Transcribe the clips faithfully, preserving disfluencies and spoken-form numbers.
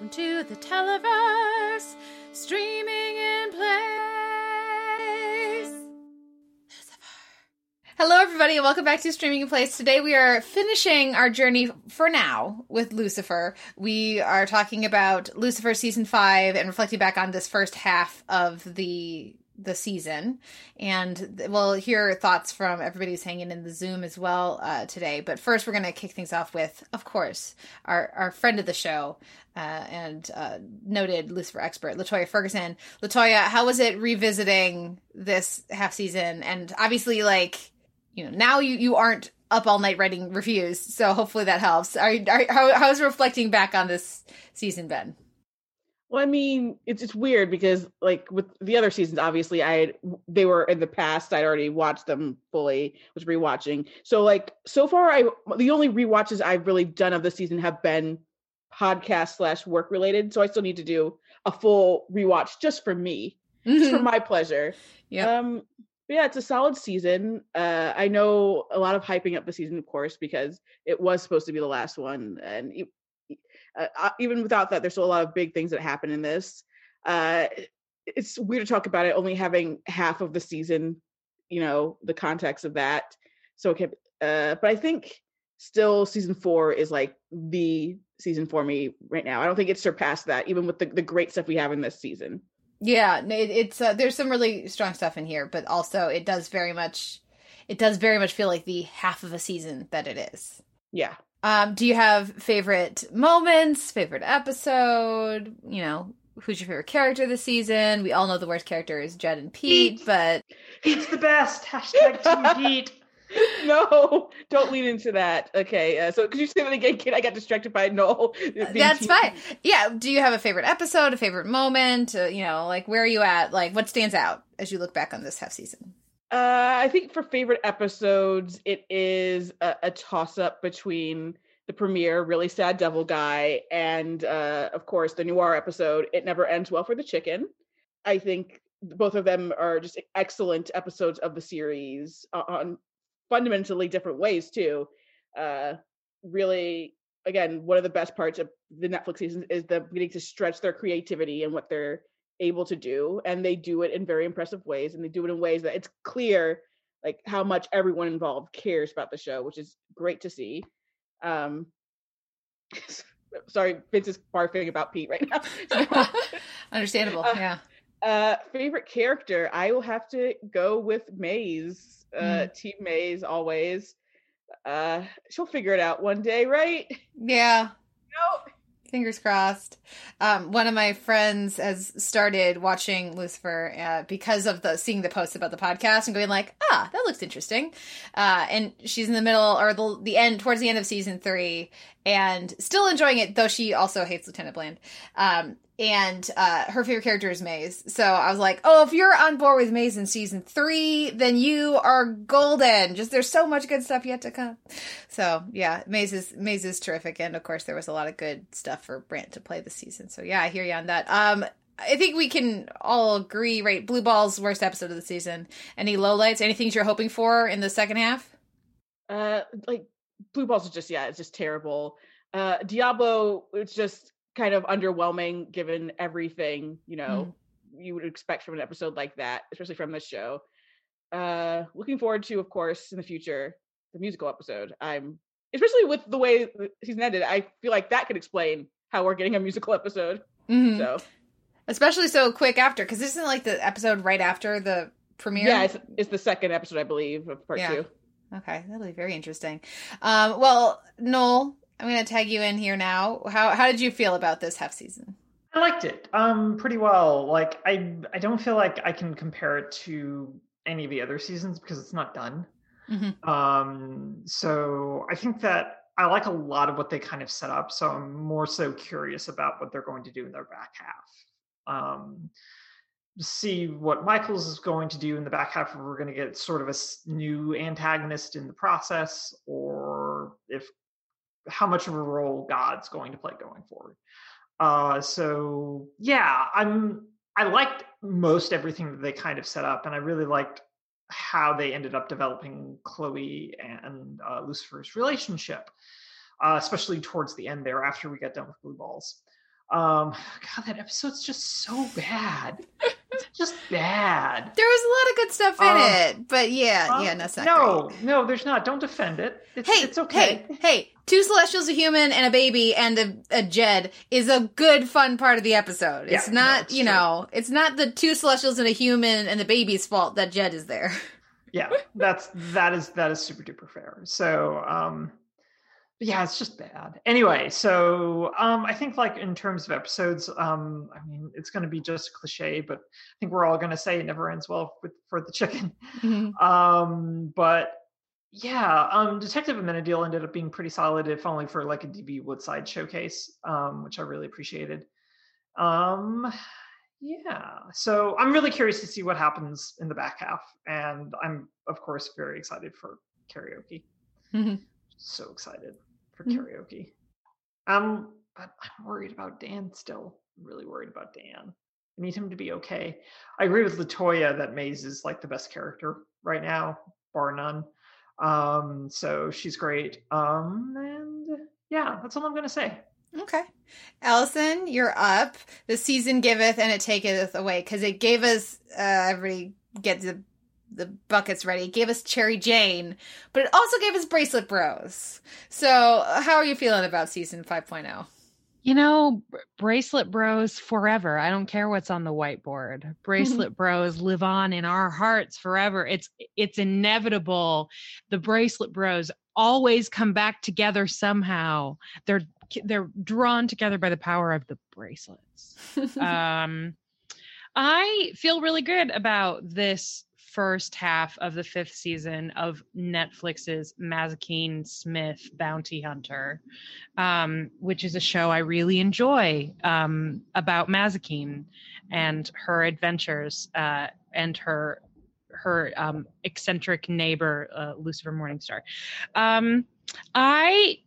Welcome to the Televerse, Streaming in Place. Lucifer. Hello everybody and welcome back to Streaming in Place. Today we are finishing our journey, for now, with Lucifer. We are talking about Lucifer Season five and reflecting back on this first half of the the season. And we'll hear thoughts from everybody who's hanging in the Zoom as well uh, today. But first, we're going to kick things off with, of course, our, our friend of the show uh, and uh, noted Lucifer expert, LaToya Ferguson. LaToya, how was it revisiting this half season? And obviously, like, you know, now you, you aren't up all night writing reviews. So hopefully that helps. Are, are, how, how's reflecting back on this season been? Well, I mean, it's it's weird because, like, with the other seasons, obviously, I had, they were in the past. I'd already watched them fully, was rewatching. So, like, so far, I the only rewatches I've really done of the season have been podcast slash work related. So I still need to do a full rewatch just for me, mm-hmm. just for my pleasure. Yeah. Um, but yeah, it's a solid season. Uh, I know a lot of hyping up the season, of course, because it was supposed to be the last one, and. It, Uh, even without that, there's still a lot of big things that happen in this. Uh, it's weird to talk about it only having half of the season, you know, the context of that. So, okay, uh, but I think still season four is like the season for me right now. I don't think it's surpassed that, even with the, the great stuff we have in this season. Yeah, it, it's uh, there's some really strong stuff in here, but also it does very much, it does very much feel like the half of a season that it is. Yeah. Um, do you have favorite moments, favorite episode, you know, who's your favorite character this season? We all know the worst character is Jed and Pete, Pete. But... Pete's the best! Hashtag Team Pete! No, don't lean into that. Okay, uh, so could you say that again, kid? I got distracted by no. That's team. Fine. Yeah, do you have a favorite episode, a favorite moment? Uh, you know, like, where are you at? Like, what stands out as you look back on this half season? Uh, I think for favorite episodes, it is a, a toss-up between the premiere, Really Sad Devil Guy, and, uh, of course, the noir episode, It Never Ends Well for the Chicken. I think both of them are just excellent episodes of the series uh, on fundamentally different ways, too. Uh, really, again, one of the best parts of the Netflix season is them getting to stretch their creativity and what they're able to do, and they do it in very impressive ways, and they do it in ways that it's clear like how much everyone involved cares about the show, which is great to see. Um sorry, Vince is barfing about Pete right now. Understandable. uh, yeah uh favorite character, I will have to go with Maze. uh mm. Team Maze always. Uh she'll figure it out one day, right? Yeah. Nope. Fingers crossed. Um, one of my friends has started watching Lucifer uh, because of the seeing the posts about the podcast and going like, ah, that looks interesting. Uh, and she's in the middle or the, the end, towards the end of season three and still enjoying it, though she also hates Lieutenant Bland. Um, and uh, her favorite character is Maze. So I was like, oh, if you're on board with Maze in season three, then you are golden. Just there's so much good stuff yet to come. So yeah, Maze is Maze is terrific. And of course, there was a lot of good stuff for Brant to play this season. So yeah, I hear you on that. Um, I think we can all agree, right? Blue Balls, worst episode of the season. Any lowlights? Any things you're hoping for in the second half? Uh, like Blue Balls is just yeah, it's just terrible. Uh, Diablo, it's just kind of underwhelming given everything, you know, mm. you would expect from an episode like that, especially from this show. Uh, looking forward to, of course, in the future, the musical episode. I'm especially with the way the season ended, I feel like that could explain how we're getting a musical episode. Mm-hmm. So, especially so quick after, because this isn't like the episode right after the premiere. Yeah, it's, it's the second episode, I believe, of part yeah. two. Okay, that'll be very interesting. Um, well, Noel, I'm going to tag you in here now. How how did you feel about this half season? I liked it um, pretty well. Like I I don't feel like I can compare it to any of the other seasons because it's not done. Mm-hmm. Um, so I think that I like a lot of what they kind of set up. So I'm more so curious about what they're going to do in their back half. Um, see what Michael's is going to do in the back half. If we're going to get sort of a new antagonist in the process, or if how much of a role God's going to play going forward. Uh, so yeah, I'm, I liked most everything that they kind of set up, and I really liked how they ended up developing Chloe and uh, Lucifer's relationship, uh, especially towards the end there after we got done with Blue Balls. Um, God, that episode's just so bad. It's just bad. There was a lot of good stuff in um, it, but yeah, um, yeah, that's not No, great. no, there's not. Don't defend it. It's, hey, it's okay. Hey, hey, two Celestials, a human, and a baby, and a, a Jed is a good, fun part of the episode. It's yeah, not, no, it's you true. know, it's not the two Celestials and a human and the baby's fault that Jed is there. Yeah, that's that is that is super duper fair. So, um, yeah, it's just bad. Anyway, so um, I think like in terms of episodes, um, I mean, it's going to be just cliche, but I think we're all going to say It Never Ends Well with, for the Chicken. Mm-hmm. Um, but yeah, um, Detective Amenadiel ended up being pretty solid, if only for like a D B. Woodside showcase, um, which I really appreciated. Um, yeah, so I'm really curious to see what happens in the back half. And I'm, of course, very excited for karaoke. Mm-hmm. So excited for karaoke. Mm-hmm. Um, but I'm worried about Dan still. I'm really worried about Dan. I need him to be okay. I agree with LaToya that Maze is like the best character right now, bar none. Um, so she's great. Um, and yeah, that's all I'm gonna say. Okay. Allison, you're up. The season giveth and it taketh away, because it gave us uh everybody gets a the buckets ready. It gave us Cherry Jane, but it also gave us Bracelet Bros. So how are you feeling about season five point oh? You know, Bracelet Bros forever. I don't care what's on the whiteboard. Bracelet Bros live on in our hearts forever. It's, it's inevitable. The Bracelet Bros always come back together somehow. They're, they're drawn together by the power of the bracelets. um, I feel really good about this first half of the fifth season of Netflix's Mazikeen Smith Bounty Hunter, um, which is a show I really enjoy, um, about Mazikeen and her adventures, uh, and her her um, eccentric neighbor, uh, Lucifer Morningstar. Um, I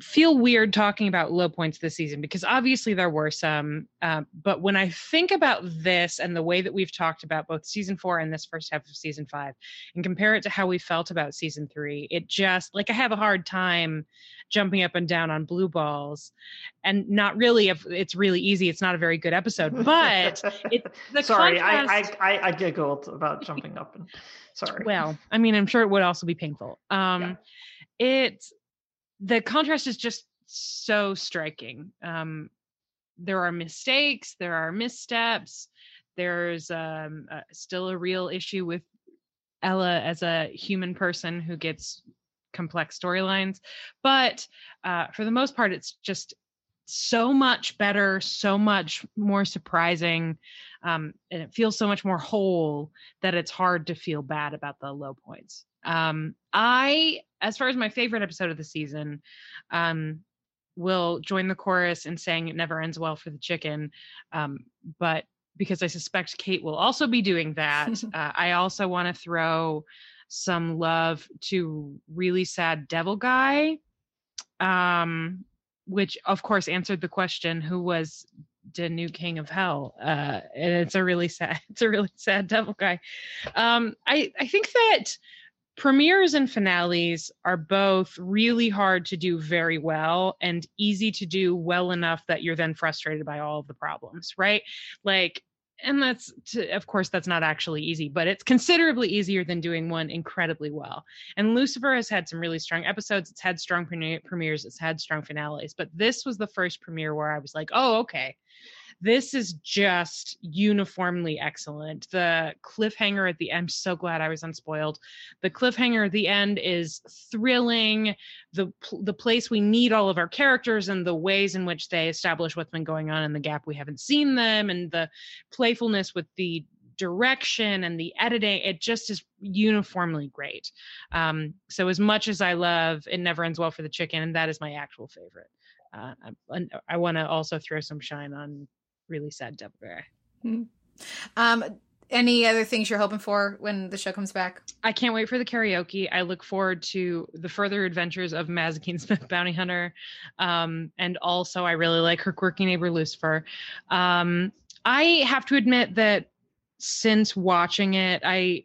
feel weird talking about low points this season because obviously there were some, uh, but when I think about this and the way that we've talked about both season four and this first half of season five and compare it to how we felt about season three, it just like, I have a hard time jumping up and down on Blue Balls and not really, if it's really easy. It's not a very good episode, but it's the sorry, contrast... I, I, I giggled about jumping up and sorry. Well, I mean, I'm sure it would also be painful. Um, yeah. It's, the contrast is just so striking. Um, there are mistakes, there are missteps. There's um, uh, still a real issue with Ella as a human person who gets complex storylines. But uh, for the most part, it's just so much better, so much more surprising. Um, and it feels so much more whole that it's hard to feel bad about the low points. Um, I, as far as my favorite episode of the season, um, will join the chorus in saying It Never Ends Well for the Chicken. Um, but because I suspect Kate will also be doing that, uh, I also want to throw some love to Really Sad Devil Guy, um, which of course answered the question, who was the new king of hell? Uh, and it's a really sad, it's a really sad devil guy. Um, I, I think that premieres and finales are both really hard to do very well and easy to do well enough that you're then frustrated by all of the problems, right? Like, and that's, to, of course, that's not actually easy, but it's considerably easier than doing one incredibly well. And Lucifer has had some really strong episodes. It's had strong premi- premieres. It's had strong finales. But this was the first premiere where I was like, oh, okay. This is just uniformly excellent. The cliffhanger at the end, I'm so glad I was unspoiled. The cliffhanger at the end is thrilling. The the place we need all of our characters and the ways in which they establish what's been going on and the gap we haven't seen them and the playfulness with the direction and the editing, it just is uniformly great. Um, so as much as I love It Never Ends Well for the Chicken, and that is my actual favorite. Uh, I, I want to also throw some shine on Really Sad Devil Guy. Mm-hmm. Um, any other things you're hoping for when the show comes back? I can't wait for the karaoke. I look forward to the further adventures of Mazikeen Smith Bounty Hunter. Um, and also I really like her quirky neighbor, Lucifer. Um, I have to admit that since watching it, I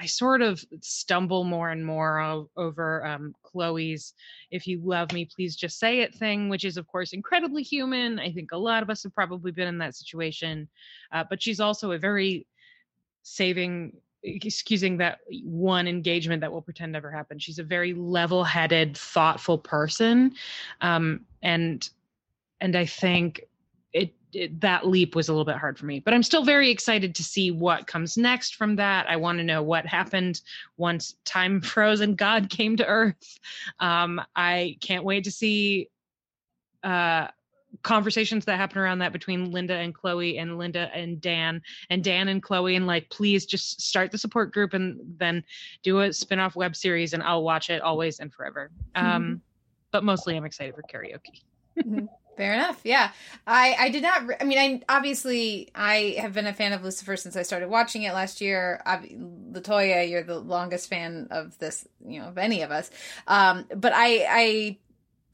I sort of stumble more and more o- over um, Chloe's "If you love me, please just say it" thing, which is, of course, incredibly human. I think a lot of us have probably been in that situation, uh, but she's also a very saving, excusing that one engagement that will pretend never happened. She's a very level-headed, thoughtful person. Um, and, and I think it, it, that leap was a little bit hard for me, but I'm still very excited to see what comes next from that. I want to know what happened once time froze and God came to earth. Um, I can't wait to see, uh, conversations that happen around that between Linda and Chloe and Linda and Dan and Dan and Chloe, and like, please just start the support group and then do a spin-off web series and I'll watch it always and forever. Mm-hmm. Um, but mostly I'm excited for karaoke. Mm-hmm. Fair enough. Yeah. I, I did not, re- I mean, I obviously I have been a fan of Lucifer since I started watching it last year. I, LaToya, you're the longest fan of this, you know, of any of us. Um, but I, I,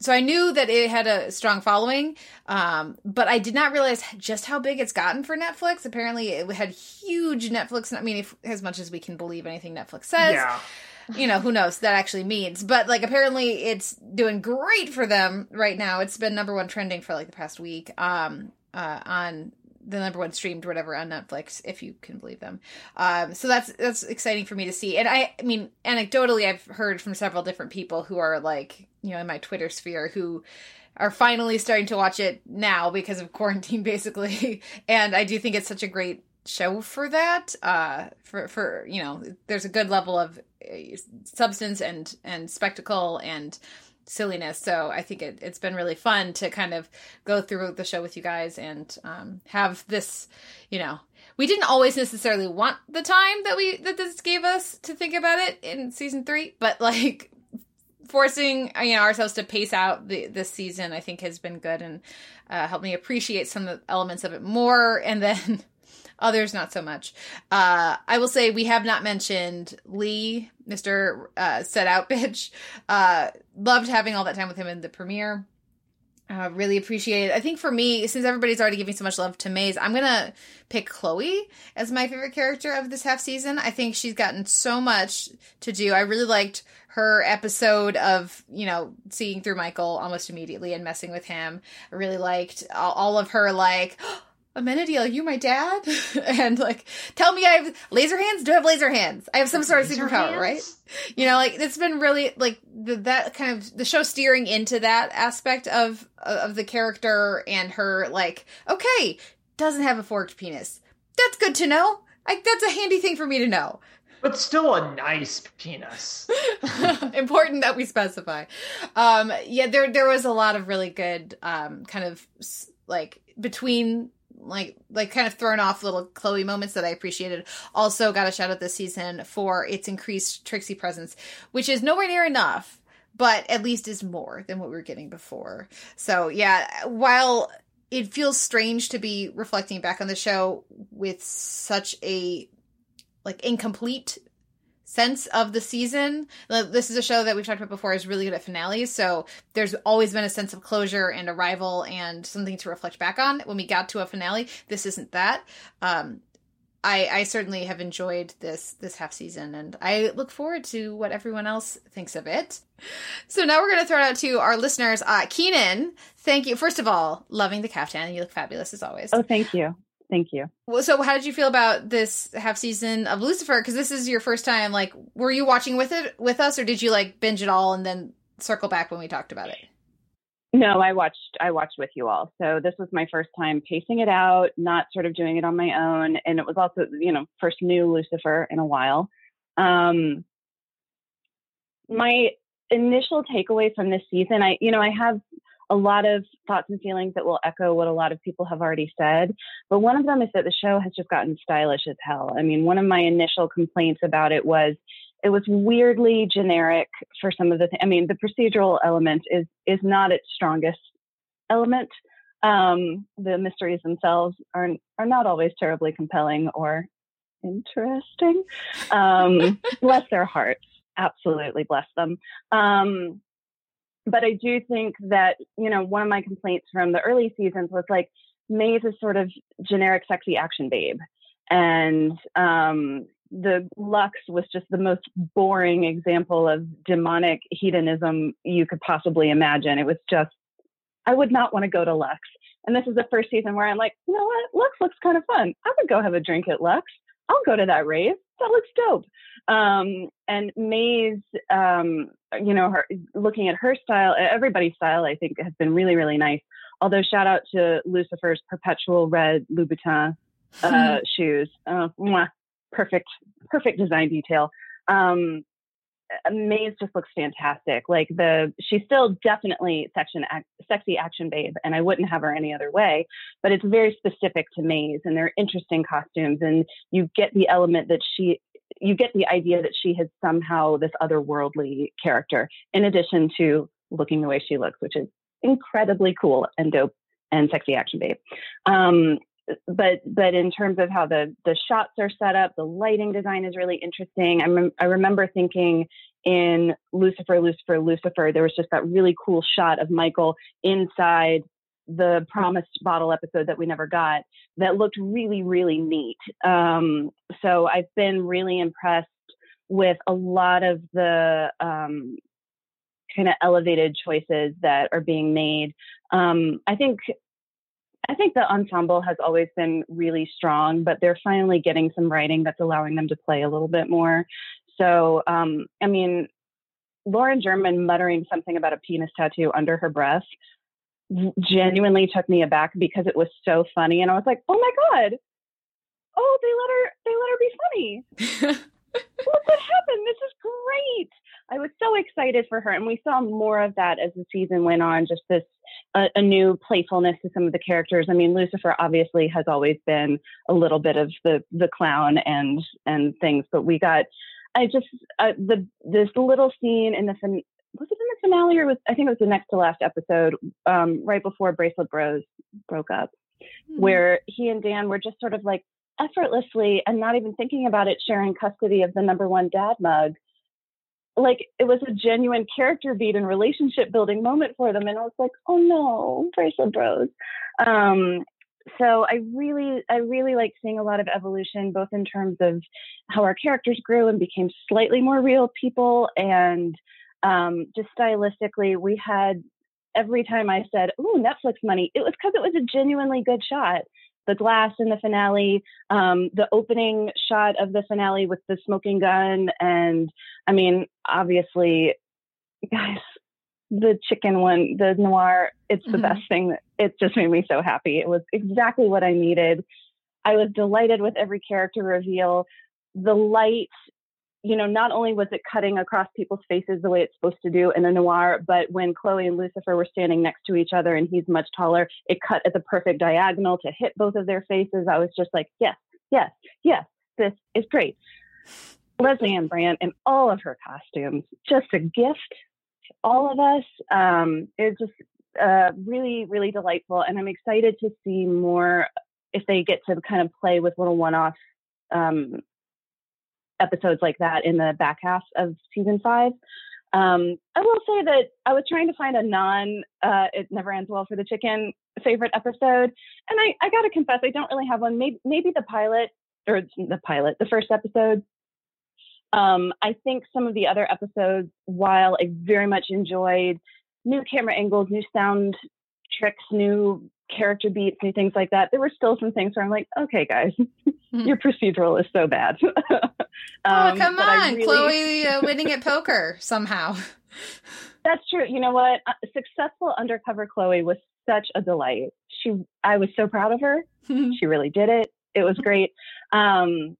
So I knew that it had a strong following, um, but I did not realize just how big it's gotten for Netflix. Apparently it had huge Netflix. I mean, if, as much as we can believe anything Netflix says, yeah. You know, who knows that actually means. But like, apparently it's doing great for them right now. It's been number one trending for like the past week um, uh, on the number one streamed whatever on Netflix, if you can believe them. Um, so that's that's exciting for me to see. And I, I mean, anecdotally, I've heard from several different people who are like, you know, in my Twitter sphere who are finally starting to watch it now because of quarantine, basically. And I do think it's such a great show for that. Uh, for, for you know, there's a good level of substance and, and spectacle and silliness. So I think it, it's been really fun to kind of go through the show with you guys and um, have this, you know, we didn't always necessarily want the time that we that this gave us to think about it in season three, but like forcing, you know, ourselves to pace out the, this season, I think has been good and uh, helped me appreciate some of the elements of it more. And then others, not so much. Uh, I will say we have not mentioned Lee, Mister Uh, set out bitch. Uh, loved having all that time with him in the premiere. Uh, really appreciated. I think for me, since everybody's already giving so much love to Maze, I'm going to pick Chloe as my favorite character of this half season. I think she's gotten so much to do. I really liked her episode of, you know, seeing through Michael almost immediately and messing with him. I really liked all of her, like... Amenadiel, are you my dad? And like, tell me I have laser hands? Do I have laser hands? I have some sort of superpower, right? You know, like it's been really like the, that kind of the show steering into that aspect of, of the character and her like, okay, doesn't have a forked penis. That's good to know. Like that's a handy thing for me to know. But still a nice penis. Important that we specify. Um, yeah, there, there was a lot of really good um, kind of like between like like kind of thrown off little Chloe moments that I appreciated. Also got a shout out this season for its increased Trixie presence, which is nowhere near enough, but at least is more than what we were getting before. So yeah, while it feels strange to be reflecting back on the show with such a like incomplete sense of the season, this is a show that we've talked about before is really good at finales, so there's always been a sense of closure and arrival and something to reflect back on when we got to a finale. This isn't that. um I, I certainly have enjoyed this this half season, and I look forward to what everyone else thinks of it. So now we're going to throw it out to our listeners. uh Keenan, thank you first of all, loving the caftan, you look fabulous as always. Oh, thank you. Thank you. Well, so how did you feel about this half season of Lucifer? Because this is your first time. Like, were you watching with it with us, or did you like binge it all and then circle back when we talked about it? No, I watched. I watched with you all. So this was my first time pacing it out, not sort of doing it on my own, and it was also, you know, first new Lucifer in a while. Um, my initial takeaway from this season, I, you know, I have a lot of thoughts and feelings that will echo what a lot of people have already said. But one of them is that the show has just gotten stylish as hell. I mean, one of my initial complaints about it was it was weirdly generic for some of the things. I mean, the procedural element is is not its strongest element. Um, the mysteries themselves are, are not always terribly compelling or interesting. Um, bless their hearts. Absolutely bless them. Um, But I do think that, you know, one of my complaints from the early seasons was like, Maze is sort of generic, sexy action babe. And um, the Lux was just the most boring example of demonic hedonism you could possibly imagine. It was just, I would not want to go to Lux. And this is the first season where I'm like, you know what? Lux looks kind of fun. I would go have a drink at Lux. I'll go to that rave. That looks dope. Um, and Maze, um, you know, her, looking at her style, everybody's style, I think, has been really, really nice. Although shout out to Lucifer's perpetual red Louboutin uh, shoes. Uh, mwah, perfect, perfect design detail. Um, Maze just looks fantastic. Like the, she's still definitely section ac- sexy action babe, and I wouldn't have her any other way. But it's very specific to Maze, and they're interesting costumes, and you get the element that she, you get the idea that she is somehow this otherworldly character. In addition to looking the way she looks, which is incredibly cool and dope and sexy action babe. Um, But but in terms of how the, the shots are set up, the lighting design is really interesting. I, rem- I remember thinking in Lucifer, Lucifer, Lucifer, there was just that really cool shot of Michael inside the promised bottle episode that we never got that looked really, really neat. Um, so I've been really impressed with a lot of the um, kind of elevated choices that are being made. Um, I think... I think the ensemble has always been really strong, but they're finally getting some writing that's allowing them to play a little bit more. So, um, I mean, Lauren German muttering something about a penis tattoo under her breath genuinely took me aback because it was so funny. And I was like, oh my God, oh, they let her, they let her be funny. Look what happened. This is great. I was so excited for her. And we saw more of that as the season went on, just this a, a new playfulness to some of the characters. I mean, Lucifer obviously has always been a little bit of the, the clown and, and things, but we got, I just, uh, the, this little scene in the, fin- was it in the finale or was, I think it was the next to last episode, um, right before Bracelet Bros broke up, mm-hmm. where he and Dan were just sort of like, effortlessly and not even thinking about it, sharing custody of the number one dad mug. Like it was a genuine character beat and relationship building moment for them. And I was like, oh no, Bracelet Bros. Um, so I really, I really like seeing a lot of evolution, both in terms of how our characters grew and became slightly more real people. And um, just stylistically, we had every time I said, oh, Netflix money, it was because it was a genuinely good shot. The glass in the finale, um, the opening shot of the finale with the smoking gun. And I mean, obviously, guys, the chicken one, the noir, it's the mm-hmm. best thing. That, it just made me so happy. It was exactly what I needed. I was delighted with every character reveal. The light, you know, not only was it cutting across people's faces the way it's supposed to do in a noir, but when Chloe and Lucifer were standing next to each other and he's much taller, it cut at the perfect diagonal to hit both of their faces. I was just like, yes, yes, yes, this is great. Leslie Ann Brandt in all of her costumes, just a gift to all of us. Um, it's just uh, really, really delightful. And I'm excited to see more if they get to kind of play with little one-off um episodes like that in the back half of season five. Um, I will say that I was trying to find a non uh, It Never Ends Well for the Chicken favorite episode. And I, I got to confess, I don't really have one. Maybe, maybe the pilot or the pilot, the first episode. Um, I think some of the other episodes, while I very much enjoyed new camera angles, new sound tricks, new character beats, new things like that, there were still some things where I'm like, okay, guys, your procedural is so bad. Um, oh, come on, really... Chloe uh, winning at poker somehow. That's true. You know what? Uh, successful undercover Chloe was such a delight. She, I was so proud of her. She really did it. It was great. Um,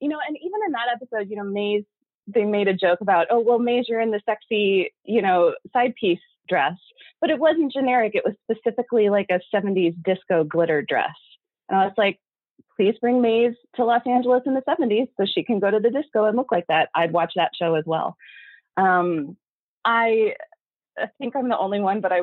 you know, and even in that episode, you know, Maze, they made a joke about, oh, well, Maze, you're in the sexy, you know, side piece dress. But it wasn't generic. It was specifically like a seventies disco glitter dress. And I was like, please bring Maze to Los Angeles in the seventies so she can go to the disco and look like that. I'd watch that show as well. Um, I, I think I'm the only one, but I,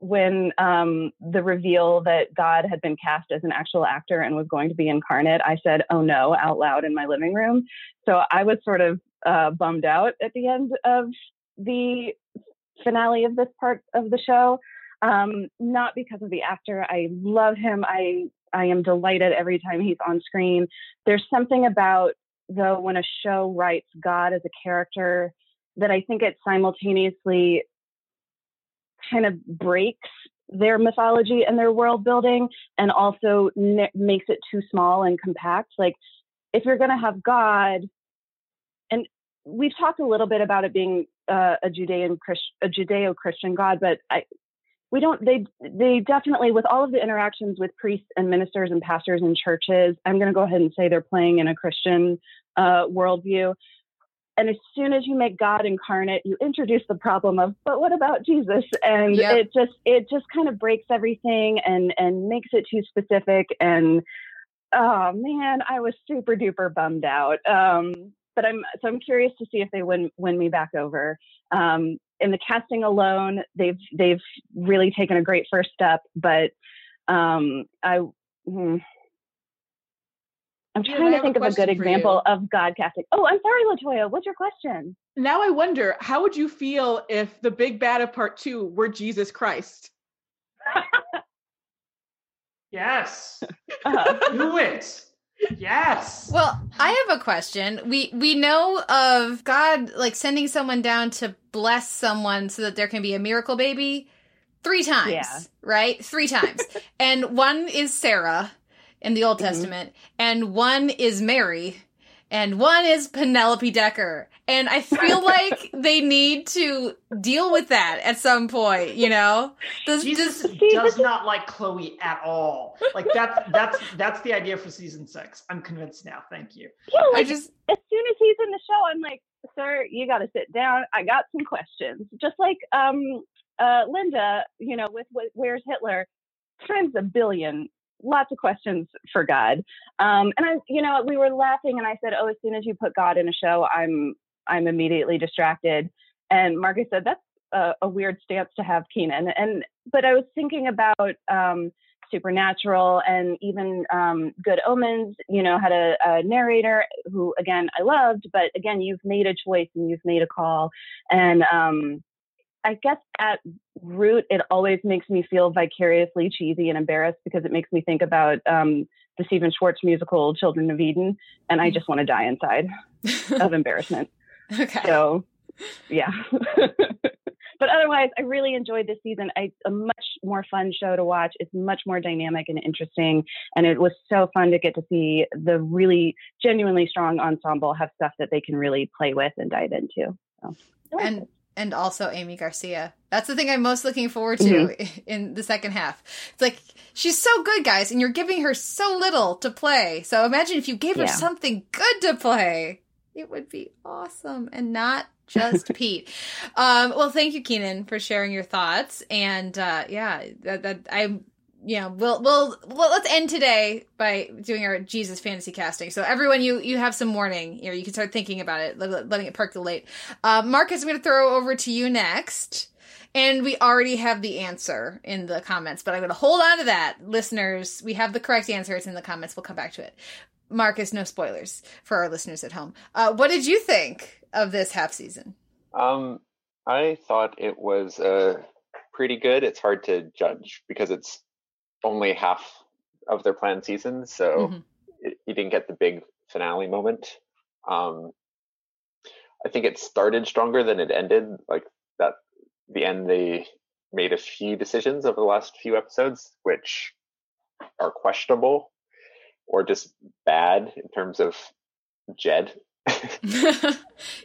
when um, the reveal that God had been cast as an actual actor and was going to be incarnate, I said, oh no, out loud in my living room. So I was sort of uh, bummed out at the end of the finale of this part of the show. Um, not because of the actor. I love him. I, I am delighted every time he's on screen. There's something about though, when a show writes God as a character, that I think it simultaneously kind of breaks their mythology and their world building, and also ne- makes it too small and compact. Like, if you're going to have God, and we've talked a little bit about it being uh, a Judean Christ- a Judeo-Christian God, but I, we don't, they, they definitely, with all of the interactions with priests and ministers and pastors and churches, I'm going to go ahead and say they're playing in a Christian uh, worldview. And as soon as you make God incarnate, you introduce the problem of, but what about Jesus? And yep. it just, it just kind of breaks everything and, and makes it too specific. And, oh man, I was super duper bummed out. Um, but I'm, so I'm curious to see if they win, win me back over. Um, in the casting alone, they've, they've really taken a great first step, but, um, I, hmm. I'm trying yeah, to think a of a good example you. of God casting. Oh, I'm sorry, LaToya. What's your question? Now I wonder, how would you feel if the big bad of part two were Jesus Christ? Yes. Uh-huh. Do it. Yes. Well, I have a question. We we know of God like sending someone down to bless someone so that there can be a miracle baby three times, yeah. right? Three times. And one is Sarah in the Old mm-hmm. Testament, and one is Mary, and one is Penelope Decker. And I feel like they need to deal with that at some point, you know? Does, Jesus does, does not like Chloe at all. Like, that's that's that's the idea for season six. I'm convinced now. Thank you. Yeah, like, I just, as soon as he's in the show, I'm like, sir, you got to sit down. I got some questions. Just like um, uh, Linda, you know, with, with Where's Hitler? Times a billion. Lots of questions for God. Um, and I, you know, we were laughing and I said, oh, as soon as you put God in a show, I'm, I'm immediately distracted. And Marcus said, that's a, a weird stance to have, Kenan. And, but I was thinking about um, Supernatural and even um, Good Omens, you know, had a, a narrator who, again, I loved, but again, you've made a choice and you've made a call. And um, I guess at root, it always makes me feel vicariously cheesy and embarrassed because it makes me think about um, the Stephen Schwartz musical, Children of Eden, and I just want to die inside of embarrassment. Okay. So, yeah. But otherwise, I really enjoyed this season. It's a much more fun show to watch. It's much more dynamic and interesting, and it was so fun to get to see the really genuinely strong ensemble have stuff that they can really play with and dive into. So, and And also Aimee Garcia. That's the thing I'm most looking forward to mm-hmm. in the second half. It's like, she's so good, guys, and you're giving her so little to play. So imagine if you gave yeah. her something good to play. It would be awesome. And not just Pete. Um, well, thank you, Kenan, for sharing your thoughts. And uh, yeah, that, that I'm... Yeah, we'll, we'll, well, let's end today by doing our Jesus fantasy casting. So everyone, you, you have some warning. You know, you can start thinking about it, letting it percolate. Uh, Marcus, I'm going to throw over to you next. And we already have the answer in the comments, but I'm going to hold on to that. Listeners, we have the correct answer. It's in the comments. We'll come back to it. Marcus, no spoilers for our listeners at home. Uh, what did you think of this half season? Um, I thought it was uh, pretty good. It's hard to judge because it's only half of their planned season, so mm-hmm. it, you didn't get the big finale moment. Um, I think it started stronger than it ended. Like that, the end they made a few decisions over the last few episodes, which are questionable or just bad in terms of Jed.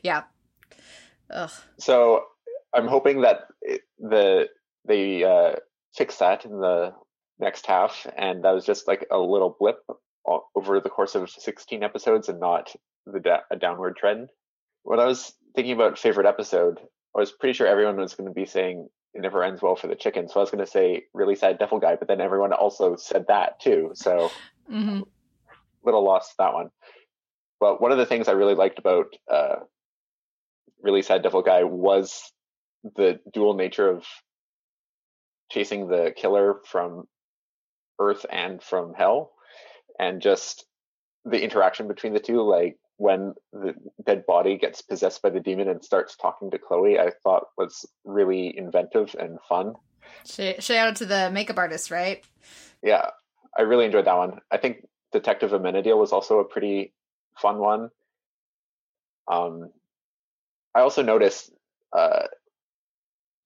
Yeah. Ugh. So I'm hoping that the they uh, fix that in the next half, and that was just like a little blip over the course of sixteen episodes and not the da- a downward trend. When I was thinking about favorite episode, I was pretty sure everyone was going to be saying It Never Ends Well for the Chicken, so I was going to say Really Sad Devil Guy, but then everyone also said that too, so mm-hmm. little lost that one. But one of the things I really liked about uh, Really Sad Devil Guy was the dual nature of chasing the killer from Earth and from hell, and just the interaction between the two. Like when the dead body gets possessed by the demon and starts talking to Chloe, I thought was really inventive and fun. Shout out to the makeup artist, right? Yeah, I really enjoyed that one. I think Detective Amenadiel was also a pretty fun one. Um, I also noticed uh,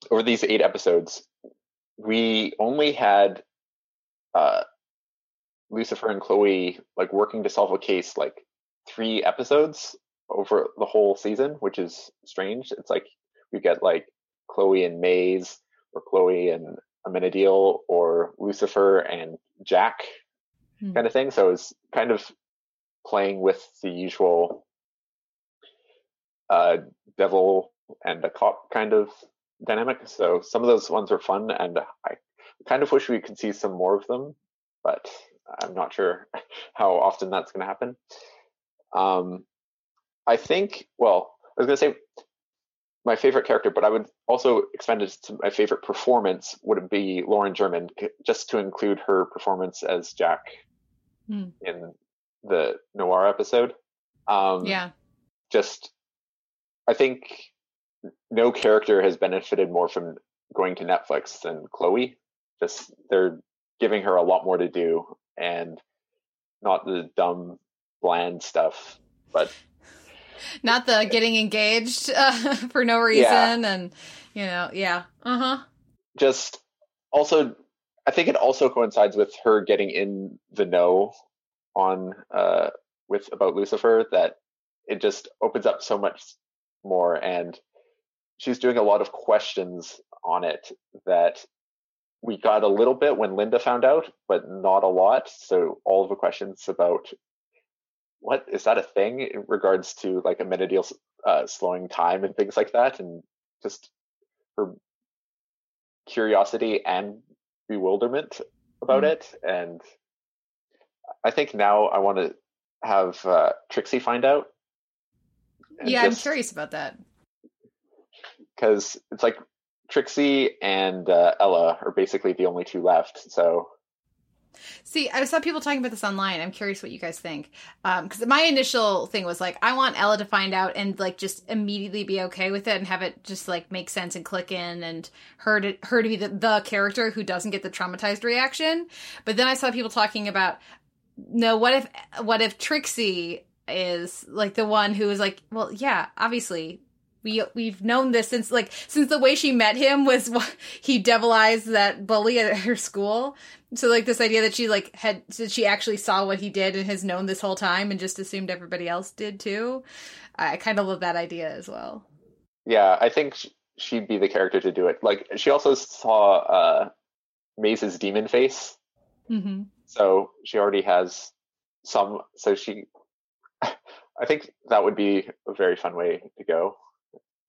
over these eight episodes, we only had uh, Lucifer and Chloe like working to solve a case like three episodes over the whole season, which is strange. It's like we get like Chloe and Maze, or Chloe and Amenadiel, or Lucifer and Jack, mm. kind of thing. So it's kind of playing with the usual uh, devil and a cop kind of dynamic. So some of those ones were fun, and I kind of wish we could see some more of them, but I'm not sure how often that's going to happen. Um, I think, well, I was going to say my favorite character, but I would also expand it to my favorite performance would be Lauren German, just to include her performance as Jack mm. in the Noir episode. Um, yeah. Just, I think no character has benefited more from going to Netflix than Chloe. Just, they're giving her a lot more to do, and not the dumb, bland stuff, but not the getting engaged uh, for no reason. Yeah. And, you know, yeah. Uh-huh. Just also, I think it also coincides with her getting in the know on, uh, with about Lucifer, that it just opens up so much more. And she's doing a lot of questions on it that we got a little bit when Linda found out, but not a lot. So all of the questions about, what is that a thing in regards to like Amenadiel uh, slowing time and things like that, and just her curiosity and bewilderment about mm-hmm. it. And I think now I want to have uh, Trixie find out. Yeah, just, I'm curious about that. Because it's like Trixie and uh, Ella are basically the only two left, so... See, I saw people talking about this online. I'm curious what you guys think. Um, because my initial thing was like, I want Ella to find out and like just immediately be okay with it and have it just like make sense and click in, and her to, her to be the, the character who doesn't get the traumatized reaction. But then I saw people talking about, no, what if what if Trixie is like the one who is like, well, yeah, obviously. We, we've known this since, like, since the way she met him was what, he devilized that bully at her school. So, like, this idea that she, like, had, that she actually saw what he did and has known this whole time and just assumed everybody else did, too. I kind of love that idea as well. Yeah, I think she'd be the character to do it. Like, she also saw uh, Maze's demon face. Mm-hmm. So she already has some, so she, I think that would be a very fun way to go.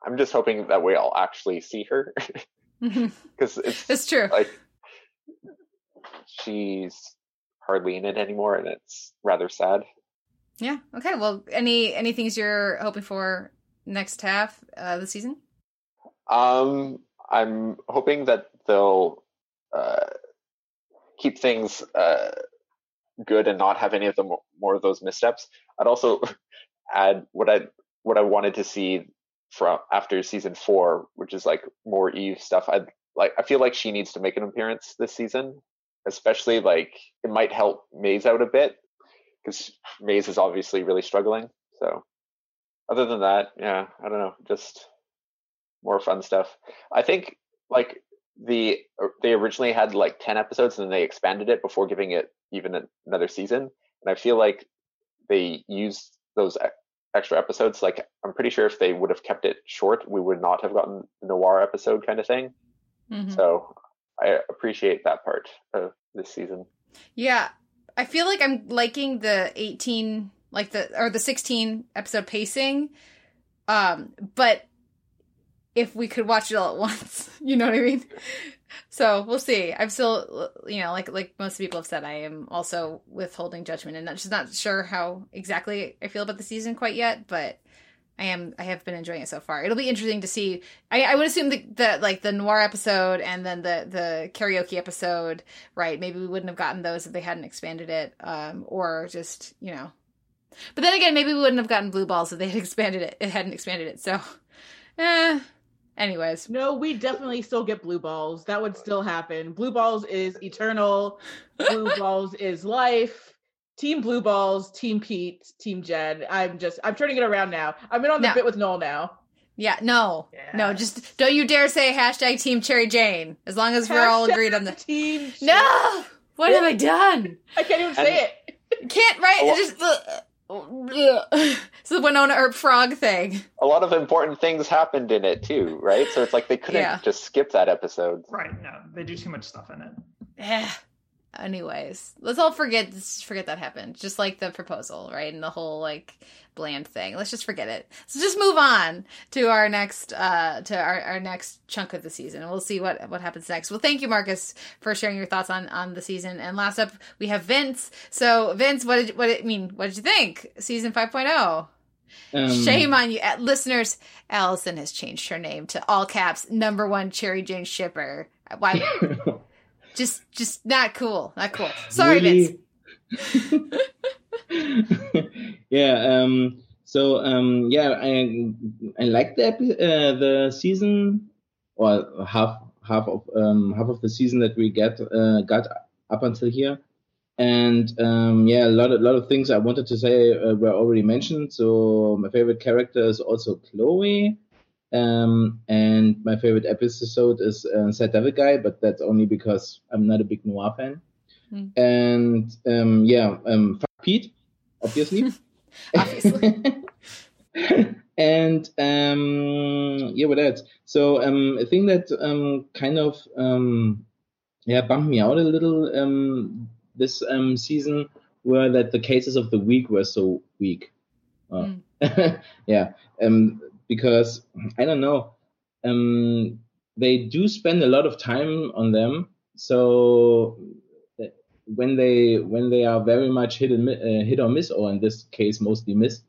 I'm just hoping that way I'll actually see her, because it's, it's true. Like, she's hardly in it anymore, and it's rather sad. Yeah. Okay. Well, any any things you're hoping for next half of uh, the season? Um, I'm hoping that they'll uh, keep things uh, good and not have any of the more, more of those missteps. I'd also add what I what I wanted to see from after season four, which is like more Eve stuff. I like, I feel like she needs to make an appearance this season, especially like it might help Maze out a bit, because Maze is obviously really struggling. So other than that, yeah, I don't know, just more fun stuff. I think like the, they originally had like ten episodes, and then they expanded it before giving it even another season. And I feel like they used those extra episodes. Like, I'm pretty sure if they would have kept it short, we would not have gotten the Noir episode kind of thing. Mm-hmm. So I appreciate that part of this season. Yeah. I feel like I'm liking the eighteen, like the, or the sixteen episode pacing. Um, but if we could watch it all at once, you know what I mean? So we'll see. I'm still, you know, like like most people have said, I am also withholding judgment, and I'm just not sure how exactly I feel about the season quite yet. But I am, I have been enjoying it so far. It'll be interesting to see. I, I would assume that the, like the Noir episode and then the the karaoke episode, right? Maybe we wouldn't have gotten those if they hadn't expanded it, um, or just, you know. But then again, maybe we wouldn't have gotten Blue Balls if they had expanded it. It hadn't expanded it, so. Eh. Anyways. No, we definitely still get Blue Balls. That would still happen. Blue Balls is eternal. Blue Balls is life. Team Blue Balls, Team Pete, Team Jed. I'm just, I'm turning it around now. I'm in on the no. bit with Noel now. Yeah, no, yeah. no, just don't you dare say hashtag Team Cherry Jane. As long as hashtag we're all agreed on the team. No, what have I done? I can't even say it. Can't, right? Oh. Just the it's the Winona Earp frog thing. A lot of important things happened in it too, right? So it's like they couldn't yeah. just skip that episode. Right? No, they do too much stuff in it. Yeah. Anyways, let's all forget forget that happened. Just like the proposal, right? And the whole like bland thing. Let's just forget it. So just move on to our next uh to our, our next chunk of the season. We'll see what what happens next. Well, thank you, Marcus, for sharing your thoughts on on the season. And last up, we have Vince. So, Vince, what did what did, I mean? What did you think? Season five point oh. Um, Shame on you, listeners. Allison has changed her name to all caps number one Cherry Jane shipper. Why? Just, just not cool. Not cool. Sorry, really? Vince. yeah. Um. So. Um. Yeah. I. I like the uh, the season, or half half of um half of the season that we get uh, got up until here, and um yeah a lot a lot of things I wanted to say uh, were already mentioned. So my favorite character is also Chloe. Um, and my favorite episode is uh, Sad Devil Guy, but that's only because I'm not a big noir fan. Mm. And um, yeah, um, fuck Pete, obviously. obviously. and um, yeah, what else? So um, a thing that um, kind of um, yeah bumped me out a little um, this um, season were that the cases of the week were so weak. Oh. Mm. yeah. Um, Because, I don't know, um, they do spend a lot of time on them. So when they when they are very much hit, and, uh, hit or miss, or in this case, mostly miss,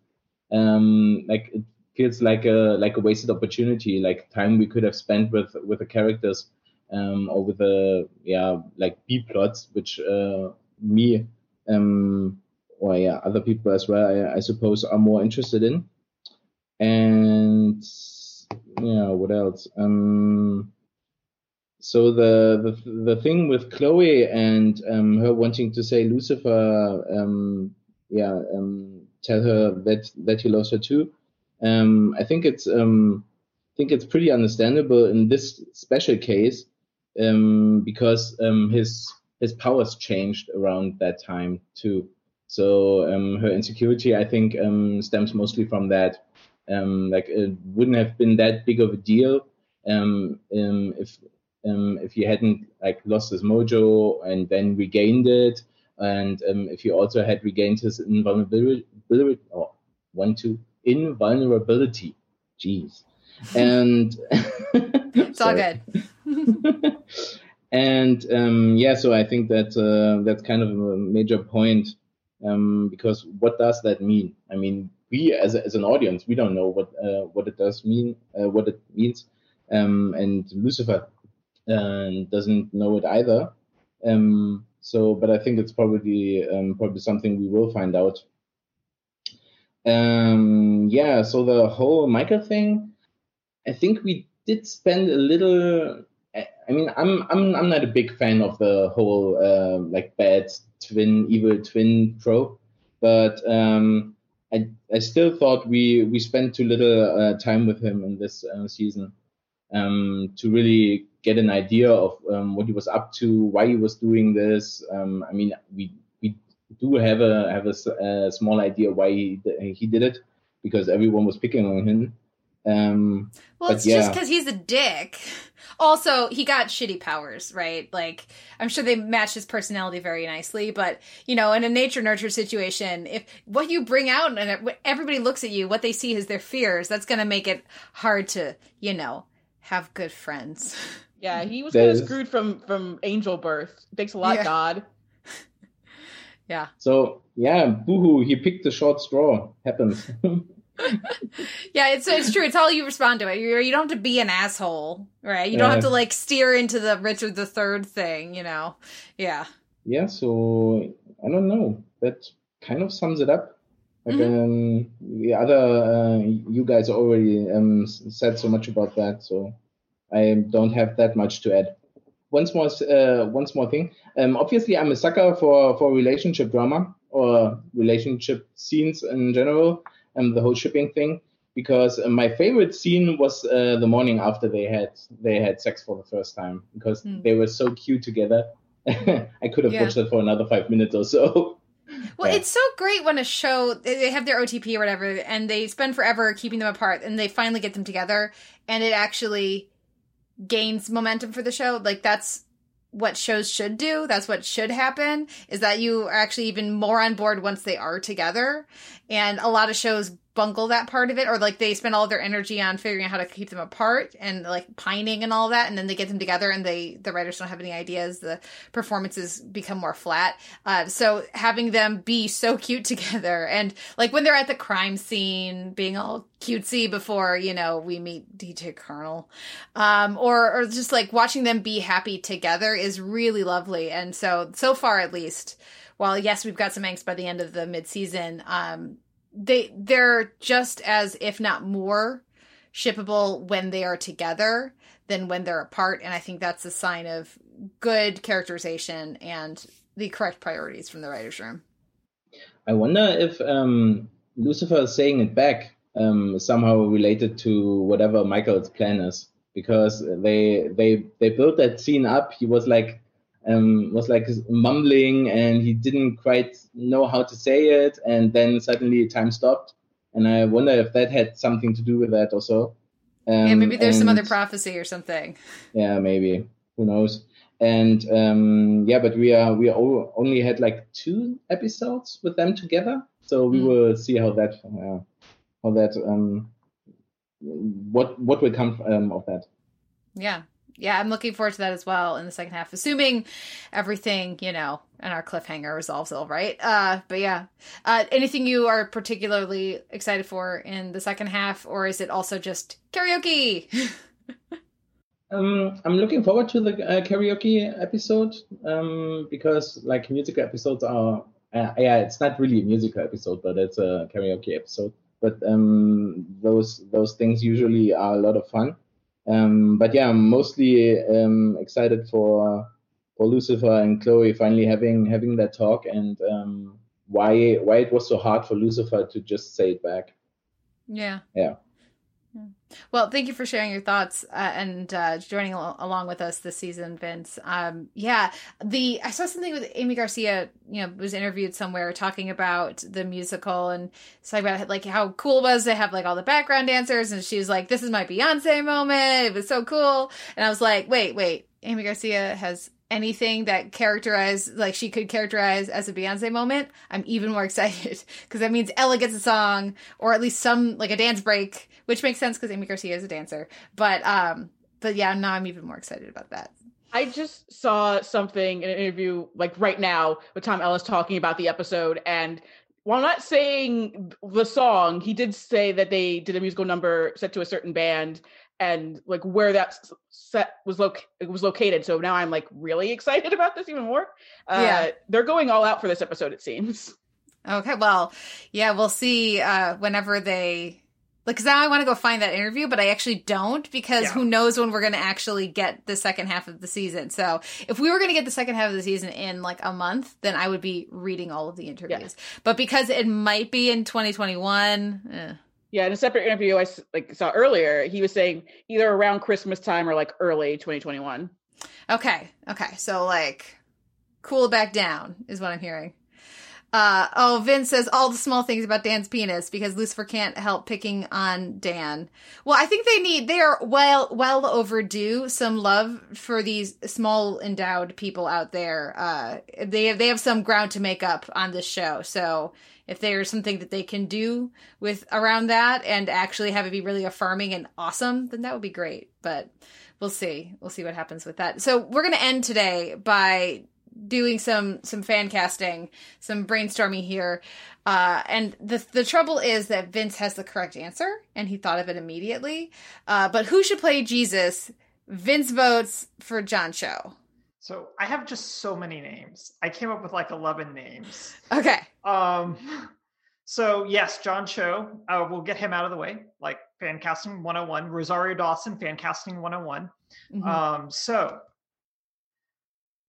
um, like it feels like a like a wasted opportunity, like time we could have spent with, with the characters um, or with the, yeah, like B-plots, which uh, me um, or, yeah, other people as well, I, I suppose, are more interested in. And yeah, what else? Um, so the, the the thing with Chloe and um, her wanting to say Lucifer, um, yeah, um, tell her that that he loves her too. Um, I think it's um, I think it's pretty understandable in this special case um, because um, his his powers changed around that time too. So um, her insecurity, I think, um, stems mostly from that. Um, like it wouldn't have been that big of a deal um, um, if um, if he hadn't like lost his mojo and then regained it, and um, if he also had regained his invulnerability, oh, one, two, invulnerability. Jeez, and it's all good. and um, yeah, so I think that uh, that's kind of a major point um, because what does that mean? I mean. We as a, as an audience, we don't know what uh, what it does mean, uh, what it means, um, and Lucifer uh, doesn't know it either. Um, so, but I think it's probably um, probably something we will find out. Um, yeah. So the whole Michael thing, I think we did spend a little. I, I mean, I'm I'm I'm not a big fan of the whole uh, like bad twin, evil twin trope, but. Um, I, I still thought we, we spent too little uh, time with him in this uh, season um, to really get an idea of um, what he was up to, why he was doing this. Um, I mean, we we do have a have a, a small idea why he he did it because everyone was picking on him. Um, well, it's yeah. just because he's a dick. Also, he got shitty powers, right? Like, I'm sure they match his personality very nicely, but, you know, in a nature-nurture situation, if what you bring out and everybody looks at you, what they see is their fears, that's going to make it hard to, you know, have good friends. Yeah, he was kind of screwed from, from angel birth. Thanks a lot, yeah. God. yeah. So, yeah, boohoo, he picked the short straw. Happens. yeah, it's it's true. It's how you respond to it. You you don't have to be an asshole, right? You don't uh, have to like steer into the Richard the Third thing, you know? Yeah. Yeah. So I don't know. That kind of sums it up. Like mm-hmm. um, the other, uh, you guys already um said so much about that, so I don't have that much to add. once more, uh, once more thing. Um, obviously, I'm a sucker for, for relationship drama or relationship scenes in general, and the whole shipping thing. Because my favorite scene was uh, the morning after they had they had sex for the first time, because mm. they were so cute together. I could have yeah. watched that for another five minutes or so. Well, yeah. It's so great when a show, they have their O T P or whatever, and they spend forever keeping them apart, and they finally get them together, and it actually gains momentum for the show. Like, that's what shows should do. That's what should happen, is that you are actually even more on board once they are together. And a lot of shows bungle that part of it, or like they spend all their energy on figuring out how to keep them apart and like pining and all that. And then they get them together and they, the writers don't have any ideas. The performances become more flat. Uh, so having them be so cute together, and like when they're at the crime scene being all cutesy before, you know, we meet D J Colonel, um, or, or just like watching them be happy together is really lovely. And so, so far at least, while yes, we've got some angst by the end of the mid season, um, They they're just as, if not more, shippable when they are together than when they're apart, and I think that's a sign of good characterization and the correct priorities from the writers' room. I wonder if um, Lucifer saying it back um, somehow related to whatever Michael's plan is, because they they they built that scene up. He was like. Um, was like mumbling, and he didn't quite know how to say it, and then suddenly time stopped, and I wonder if that had something to do with that or so. Um, yeah, maybe there's and, some other prophecy or something. Yeah, maybe. Who knows? And um, yeah, but we are we all only had like two episodes with them together, so we mm. will see how that uh, how that um, what what will come um, of that. Yeah. Yeah, I'm looking forward to that as well in the second half, assuming everything, you know, and our cliffhanger resolves all right. Uh, but yeah, uh, anything you are particularly excited for in the second half, or is it also just karaoke? um, I'm looking forward to the uh, karaoke episode um, because, like, musical episodes are, uh, yeah, it's not really a musical episode, but it's a karaoke episode. But um, those those things usually are a lot of fun. Um, but yeah, I'm mostly um, excited for for Lucifer and Chloe finally having having that talk, and um, why why it was so hard for Lucifer to just say it back. Yeah. Yeah. Well, thank you for sharing your thoughts uh, and uh, joining al- along with us this season, Vince. Um, yeah, the I saw something with Aimee Garcia, you know, was interviewed somewhere talking about the musical and talking about like how cool it was to have like all the background dancers. And she was like, this is my Beyonce moment. It was so cool. And I was like, wait, wait, Aimee Garcia has anything that characterized, like she could characterize as a Beyonce moment. I'm even more excited because that means Ella gets a song, or at least some like a dance break, which makes sense because Aimee Garcia is a dancer. But um, but yeah, now I'm even more excited about that. I just saw something in an interview like right now with Tom Ellis talking about the episode, and while not saying the song, he did say that they did a musical number set to a certain band and like where that set was lo- was located. So now I'm like really excited about this even more. Uh, yeah. They're going all out for this episode, it seems. Okay, well, yeah, we'll see uh, whenever they... Like, because now I want to go find that interview, but I actually don't, because yeah. who knows when we're going to actually get the second half of the season. So if we were going to get the second half of the season in like a month, then I would be reading all of the interviews. Yeah. But because it might be in twenty twenty-one. Eh. Yeah. In a separate interview I like saw earlier, he was saying either around Christmas time or like early twenty twenty-one. Okay. Okay. So like cool back down is what I'm hearing. Uh, oh, Vin says all the small things about Dan's penis because Lucifer can't help picking on Dan. Well, I think they need, they are well, well overdue some love for these small endowed people out there. Uh, they have, they have some ground to make up on this show. So if there's something that they can do with around that and actually have it be really affirming and awesome, then that would be great. But we'll see. We'll see what happens with that. So we're going to end today by doing some some fan casting, some brainstorming here. Uh, and the the trouble is that Vince has the correct answer, and he thought of it immediately. Uh, but who should play Jesus? Vince votes for John Cho. So I have just so many names. I came up with like eleven names. Okay. Um. So yes, John Cho. Uh, we'll get him out of the way. Like fan casting one oh one. Rosario Dawson, fan casting one oh one. Mm-hmm. Um. So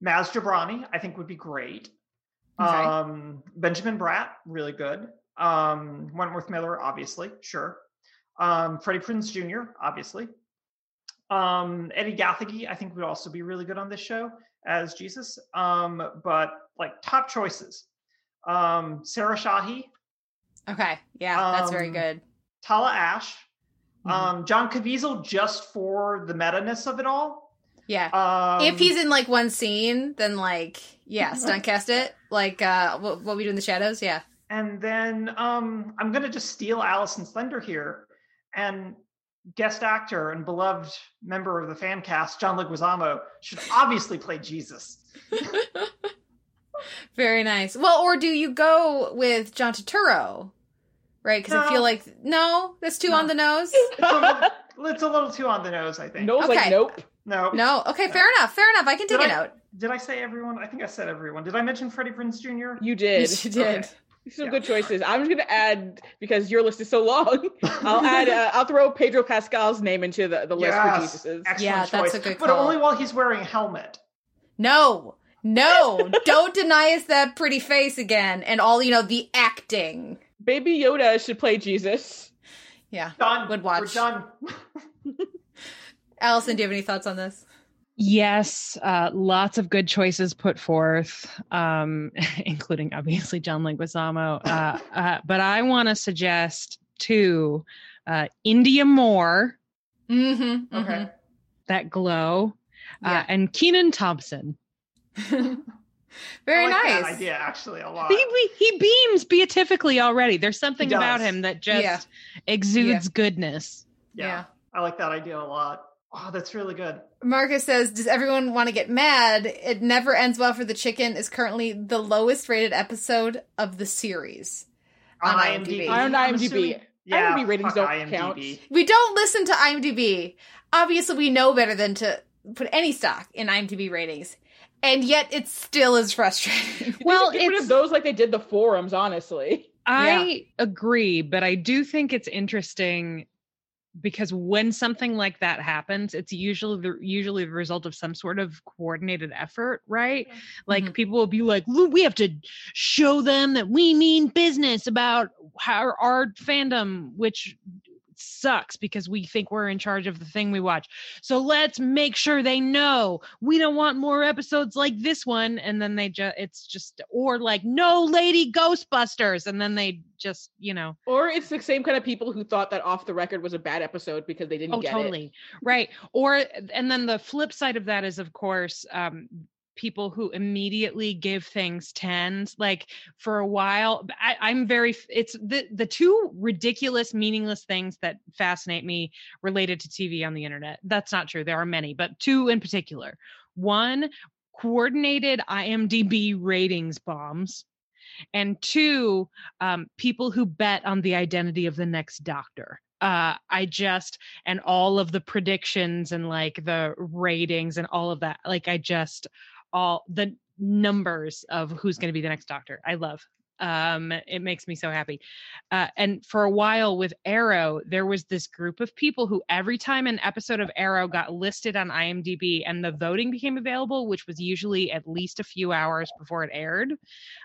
Maz Jobrani, I think, would be great. Okay. Um, Benjamin Bratt, really good. Um, Wentworth Miller, obviously, sure. Um, Freddie Prinze Junior, obviously. Um, Eddie Gathegi, I think, would also be really good on this show as Jesus. Um, but like top choices. Um, Sarah Shahi. Okay, yeah, that's um, very good. Tala Ash. Mm-hmm. Um, John Caviezel, just for the meta-ness of it all. Yeah. Um, if he's in like one scene, then like, yeah, stunt cast it. Like uh, what, what we do in the shadows, yeah. And then um, I'm going to just steal Allison Slender here and guest actor and beloved member of the fan cast, John Leguizamo, should obviously play Jesus. Very nice. Well, or do you go with John Turturro? Right, because no. I feel like, no, that's too no. on the nose. It's a, little, it's a little too on the nose, I think. No, okay. like, nope. No. No, okay, no. fair enough, fair enough. I can dig did it I, out. Did I say everyone? I think I said everyone. Did I mention Freddie Prinze Junior? You did. You did. Okay. Some yeah. good choices. I'm just going to add, because your list is so long, I'll add, uh, I'll throw Pedro Pascal's name into the, the list yes. for Jesus's. Excellent yeah, choice. That's a good but call. Only while he's wearing a helmet. No, no, don't deny us that pretty face again. And all, you know, the acting. Baby Yoda should play Jesus. Yeah. Done. Would watch. We're done. Allison, do you have any thoughts on this? Yes. Uh, lots of good choices put forth, um, including obviously John Leguizamo. Uh, uh, but I want to suggest two, uh, India Moore. Mm-hmm. Okay. Mm-hmm. That glow. Yeah. Uh, and Kenan Thompson. Very I like nice that idea, actually, a lot. He, he beams beatifically already. There's something about him that just yeah. exudes yeah. goodness. Yeah. yeah, I like that idea a lot. Oh, that's really good. Marcus says, does everyone want to get mad? It Never Ends Well for the Chicken is currently the lowest rated episode of the series on, on IMDb. On IMDb. Yeah, IMDb ratings don't IMDb. Count. We don't listen to IMDb. Obviously, we know better than to put any stock in IMDb ratings. And yet it still is frustrating. Well, get rid of those like they did the forums, honestly. I yeah. agree, but I do think it's interesting because when something like that happens, it's usually the, usually the result of some sort of coordinated effort, right? Yeah. Like mm-hmm. people will be like, we have to show them that we mean business about our, our fandom, which sucks because we think we're in charge of the thing we watch. So let's make sure they know we don't want more episodes like this one. And then they just, it's just, or like, no Lady Ghostbusters. And then they just, you know. Or it's the same kind of people who thought that Off the Record was a bad episode because they didn't oh, get totally. It. Right. Or, and then the flip side of that is, of course, um, people who immediately give things tens, like for a while, I, I'm very, it's the, the two ridiculous, meaningless things that fascinate me related to T V on the internet. That's not true. There are many, but two in particular. One, coordinated IMDb ratings bombs. And two, um, people who bet on the identity of the next doctor. Uh, I just, and all of the predictions and like the ratings and all of that, like I just... all the numbers of who's going to be the next doctor. I love, um, it makes me so happy. Uh, and for a while with Arrow, there was this group of people who every time an episode of Arrow got listed on IMDb and the voting became available, which was usually at least a few hours before it aired,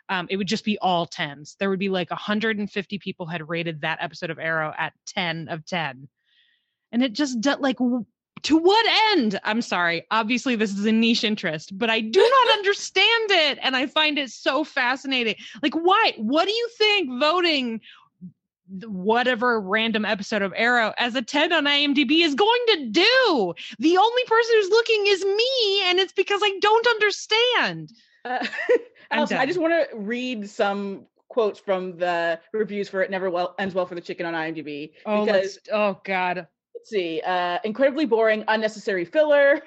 um, it would just be all tens. There would be like one hundred fifty people had rated that episode of Arrow at ten of ten. And it just like, to what end? I'm sorry. Obviously, this is a niche interest, but I do not understand it. And I find it so fascinating. Like, why? What do you think voting whatever random episode of Arrow as a ten on IMDb is going to do? The only person who's looking is me, and it's because I don't understand. Uh, also, I just want to read some quotes from the reviews for It Never well, Ends Well for the Chicken on IMDb. Oh, because- oh God. Let's see, uh, incredibly boring, unnecessary filler. People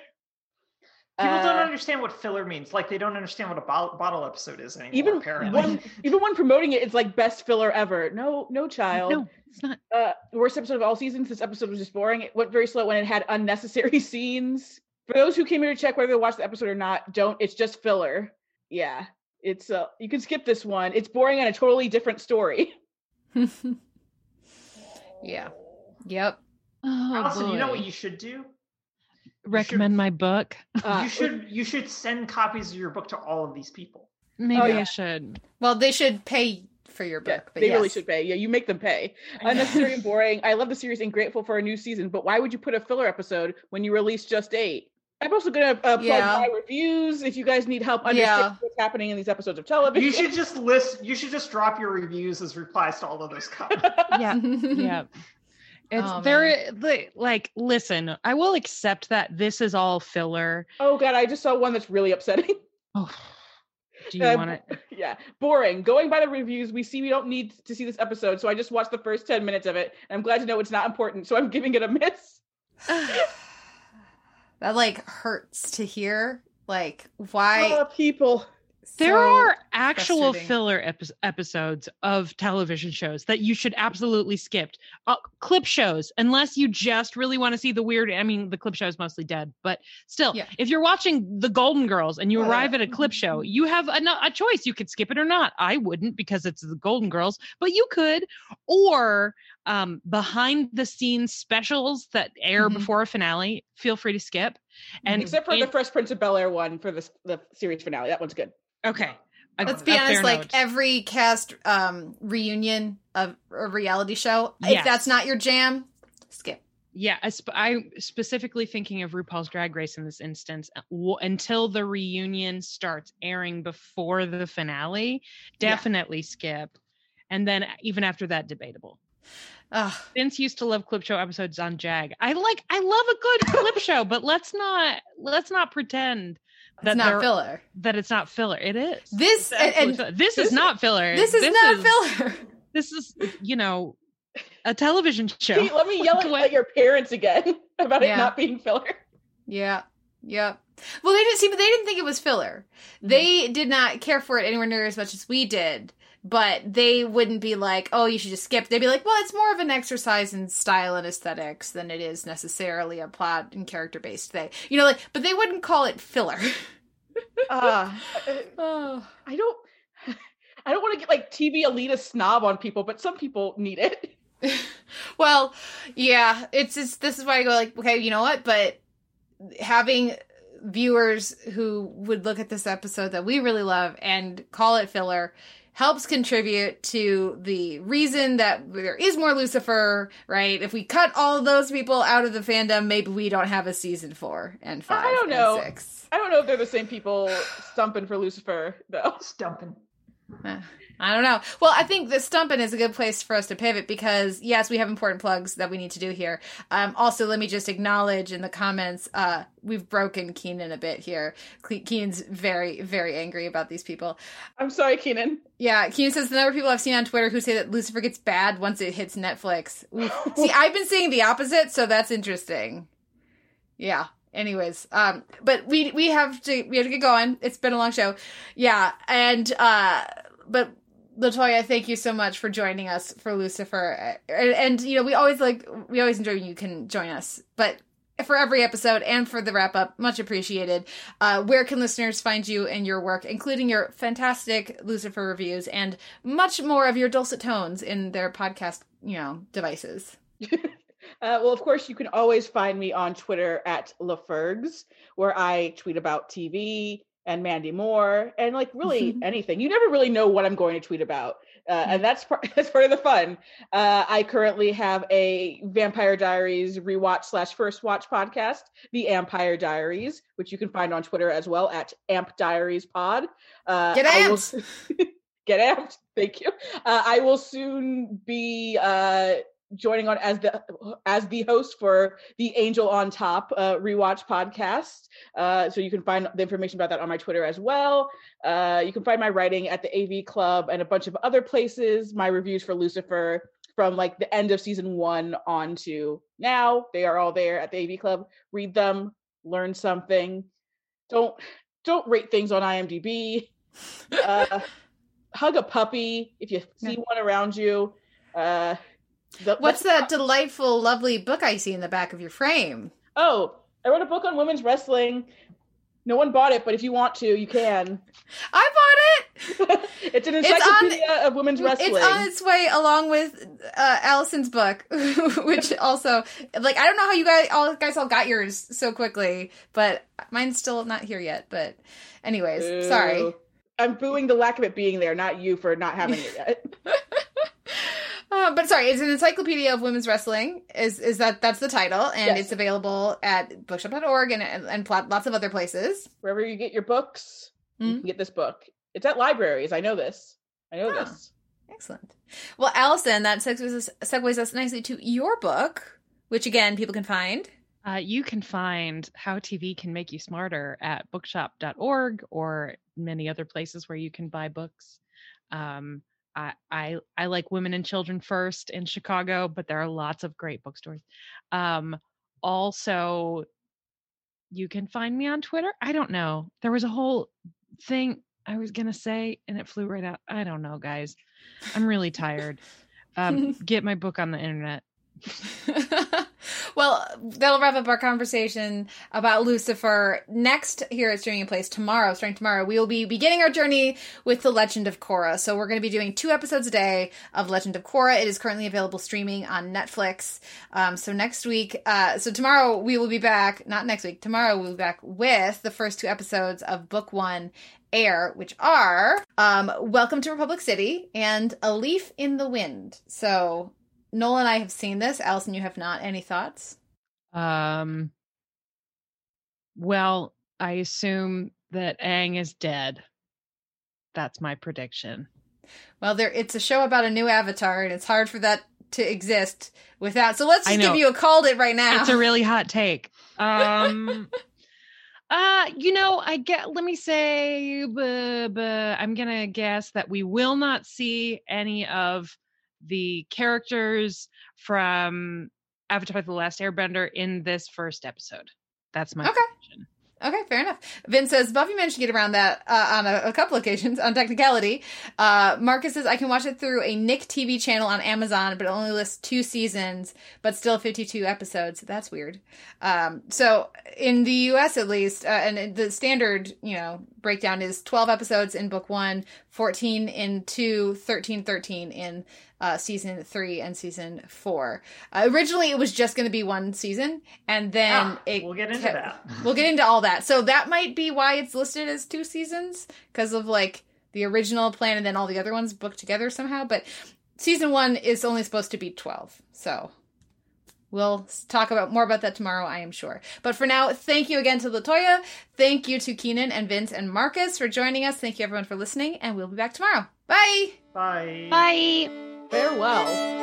uh, don't understand what filler means. Like, they don't understand what a bo- bottle episode is anymore, even apparently. One, even when promoting it, it's like best filler ever. No, no child. No, it's not. Uh, worst episode of all seasons. This episode was just boring. It went very slow when it had unnecessary scenes. For those who came here to check whether they watched the episode or not, don't. It's just filler. Yeah. it's uh, You can skip this one. It's boring on a totally different story. Yeah. Yep. Oh, Allison, boy. You know what you should do? recommend should, my book. Uh, you should you should send copies of your book to all of these people. Maybe oh, yeah. I should. Well, they should pay for your book. Yeah, but they yes. really should pay. Yeah, you make them pay. Unnecessary and boring. I love the series and grateful for a new season, but why would you put a filler episode when you release just eight? I'm also going to uh, plug yeah. my reviews if you guys need help understanding yeah. what's happening in these episodes of television. You should just list, you should just drop your reviews as replies to all of those comments. Yeah. yeah. It's oh, very, like, listen, I will accept that this is all filler. Oh God, I just saw one that's really upsetting. Oh. Do you uh, want it? Yeah. Boring. Going by the reviews, we see we don't need to see this episode, so I just watched the first ten minutes of it, and I'm glad to know it's not important, so I'm giving it a miss. That, like, hurts to hear. Like, why? Oh, people. So there are actual filler epi- episodes of television shows that you should absolutely skip. Uh, clip shows, unless you just really want to see the weird, I mean, the clip show is mostly dead, but still, yeah. if you're watching The Golden Girls and you uh, arrive at a clip show, you have a, a choice. You could skip it or not. I wouldn't because it's The Golden Girls, but you could. Or um, behind the scenes specials that air mm-hmm. before a finale, feel free to skip. And Except for and- the Fresh Prince of Bel-Air one for the, the series finale. That one's good. Okay. I, Let's be honest, like note. every cast um, reunion of a reality show, yes. if that's not your jam, skip. Yeah, I sp- I'm specifically thinking of RuPaul's Drag Race in this instance. W- until the reunion starts airing before the finale, definitely yeah. skip. And then even after that, debatable. Ugh. Vince used to love clip show episodes on Jag. I like, I love a good clip show, but let's not, let's not pretend that it's not filler. That it's not filler. It is. This and, filler. This, this is not filler. This is this not is, filler. This is, you know, a television show. Pete, let me yell at your parents again about yeah. it not being filler. Yeah. Yeah. Well, they didn't see, but they didn't think it was filler. Mm-hmm. They did not care for it anywhere near as much as we did. But they wouldn't be like, oh, you should just skip. They'd be like, well, it's more of an exercise in style and aesthetics than it is necessarily a plot and character-based thing. You know, like, but they wouldn't call it filler. uh, oh. I don't, I don't want to get, like, T V elitist snob on people, but some people need it. Well, yeah, it's just, this is why I go, like, okay, you know what? But having viewers who would look at this episode that we really love and call it filler helps contribute to the reason that there is more Lucifer, right? If we cut all of those people out of the fandom, maybe we don't have a season four and five I don't know. and six. I don't know if they're the same people stumping for Lucifer, though. Stumping. Uh, I don't know. Well, I think the stumping is a good place for us to pivot because, yes, we have important plugs that we need to do here. Um, also, let me just acknowledge in the comments, uh, we've broken Keenan a bit here. Keenan's very, very angry about these people. I'm sorry, Keenan. Yeah, Keenan says the number of people I've seen on Twitter who say that Lucifer gets bad once it hits Netflix. See, I've been seeing the opposite, so that's interesting. Yeah. Anyways, um, but we we have to we have to get going. It's been a long show. Yeah, and uh, but LaToya, thank you so much for joining us for Lucifer. And, and you know, we always like we always enjoy when you can join us, but for every episode and for the wrap up, much appreciated. Uh, where can listeners find you and your work, including your fantastic Lucifer reviews and much more of your dulcet tones in their podcast, you know, devices? uh, well, of course, you can always find me on Twitter at LaFergs, where I tweet about T V and Mandy Moore and like really anything. You never really know what I'm going to tweet about. Uh, and that's part, that's part of the fun. Uh, I currently have a Vampire Diaries rewatch slash first watch podcast, The Vampire Diaries, which you can find on Twitter as well at Amp Diaries Pod. Uh, Get amped! Will, get amped! Thank you. Uh, I will soon be uh, joining on as the as the host for the Angel on Top uh, rewatch podcast. Uh, so you can find the information about that on my Twitter as well. Uh, you can find my writing at the A V Club and a bunch of other places. My reviews for Lucifer from like the end of season one on to now, they are all there at the A V Club. Read them, learn something. Don't don't rate things on I M D B. Uh, hug a puppy if you see one around you. Uh, the, What's that delightful, lovely book I see in the back of your frame? Oh, I wrote a book on women's wrestling. No one bought it, but if you want to, you can. I bought it. It's an encyclopedia it's on, of women's wrestling. It's on its way along with uh, Allison's book, which also, like, I don't know how you guys all guys all got yours so quickly, but mine's still not here yet. But anyways, Ooh. sorry. I'm booing the lack of it being there, not you for not having it yet. Uh, but sorry, it's an encyclopedia of women's wrestling. Is is that that's the title, and yes. It's available at bookshop dot org and and, and pl- lots of other places. Wherever you get your books, mm-hmm. you can get this book. It's at libraries. I know this. I know oh, this. Excellent. Well, Allison, that segues us, segues us nicely to your book, which again, people can find. Uh, you can find How T V Can Make You Smarter at bookshop dot org or many other places where you can buy books. Um, I, I I like Women and Children First in Chicago, but there are lots of great bookstores. Um, also, you can find me on Twitter. I don't know. There was a whole thing I was going to say, and it flew right out. I don't know, guys. I'm really tired. Um, get my book on the internet. Well, that'll wrap up our conversation about Lucifer next here at Streaming in Place tomorrow. Starting tomorrow, we will be beginning our journey with The Legend of Korra. So we're going to be doing two episodes a day of Legend of Korra. It is currently available streaming on Netflix. Um, so next week, uh, so tomorrow we will be back, not next week, tomorrow we'll be back with the first two episodes of Book One Air, which are um, Welcome to Republic City and A Leaf in the Wind. So Noel and I have seen this. Allison, you have not. Any thoughts? Um. Well, I assume that Aang is dead. That's my prediction. Well, there it's a show about a new avatar, and it's hard for that to exist without. So let's just give you a called it right now. It's a really hot take. Um. uh, you know, I get. Let me say, buh, buh, I'm gonna guess that we will not see any of the characters from Avatar: The Last Airbender in this first episode. That's my okay. prediction. Okay, fair enough. Vin says, Buffy managed to get around that uh, on a, a couple occasions, on technicality. Uh, Marcus says, I can watch it through a Nick T V channel on Amazon, but it only lists two seasons, but still fifty-two episodes. That's weird. Um, so in the U S at least, uh, and the standard, you know, breakdown is twelve episodes in book one, fourteen in two, thirteen, thirteen in Uh, season three and season four. Uh, originally, it was just going to be one season, and then ah, it we'll get into kept, that. We'll get into all that. So that might be why it's listed as two seasons, because of like the original plan, and then all the other ones booked together somehow. But season one is only supposed to be twelve, so we'll talk about more about that tomorrow, I am sure. But for now, thank you again to LaToya. Thank you to Keenan and Vince and Marcus for joining us. Thank you everyone for listening, and we'll be back tomorrow. Bye. Bye. Bye. Farewell.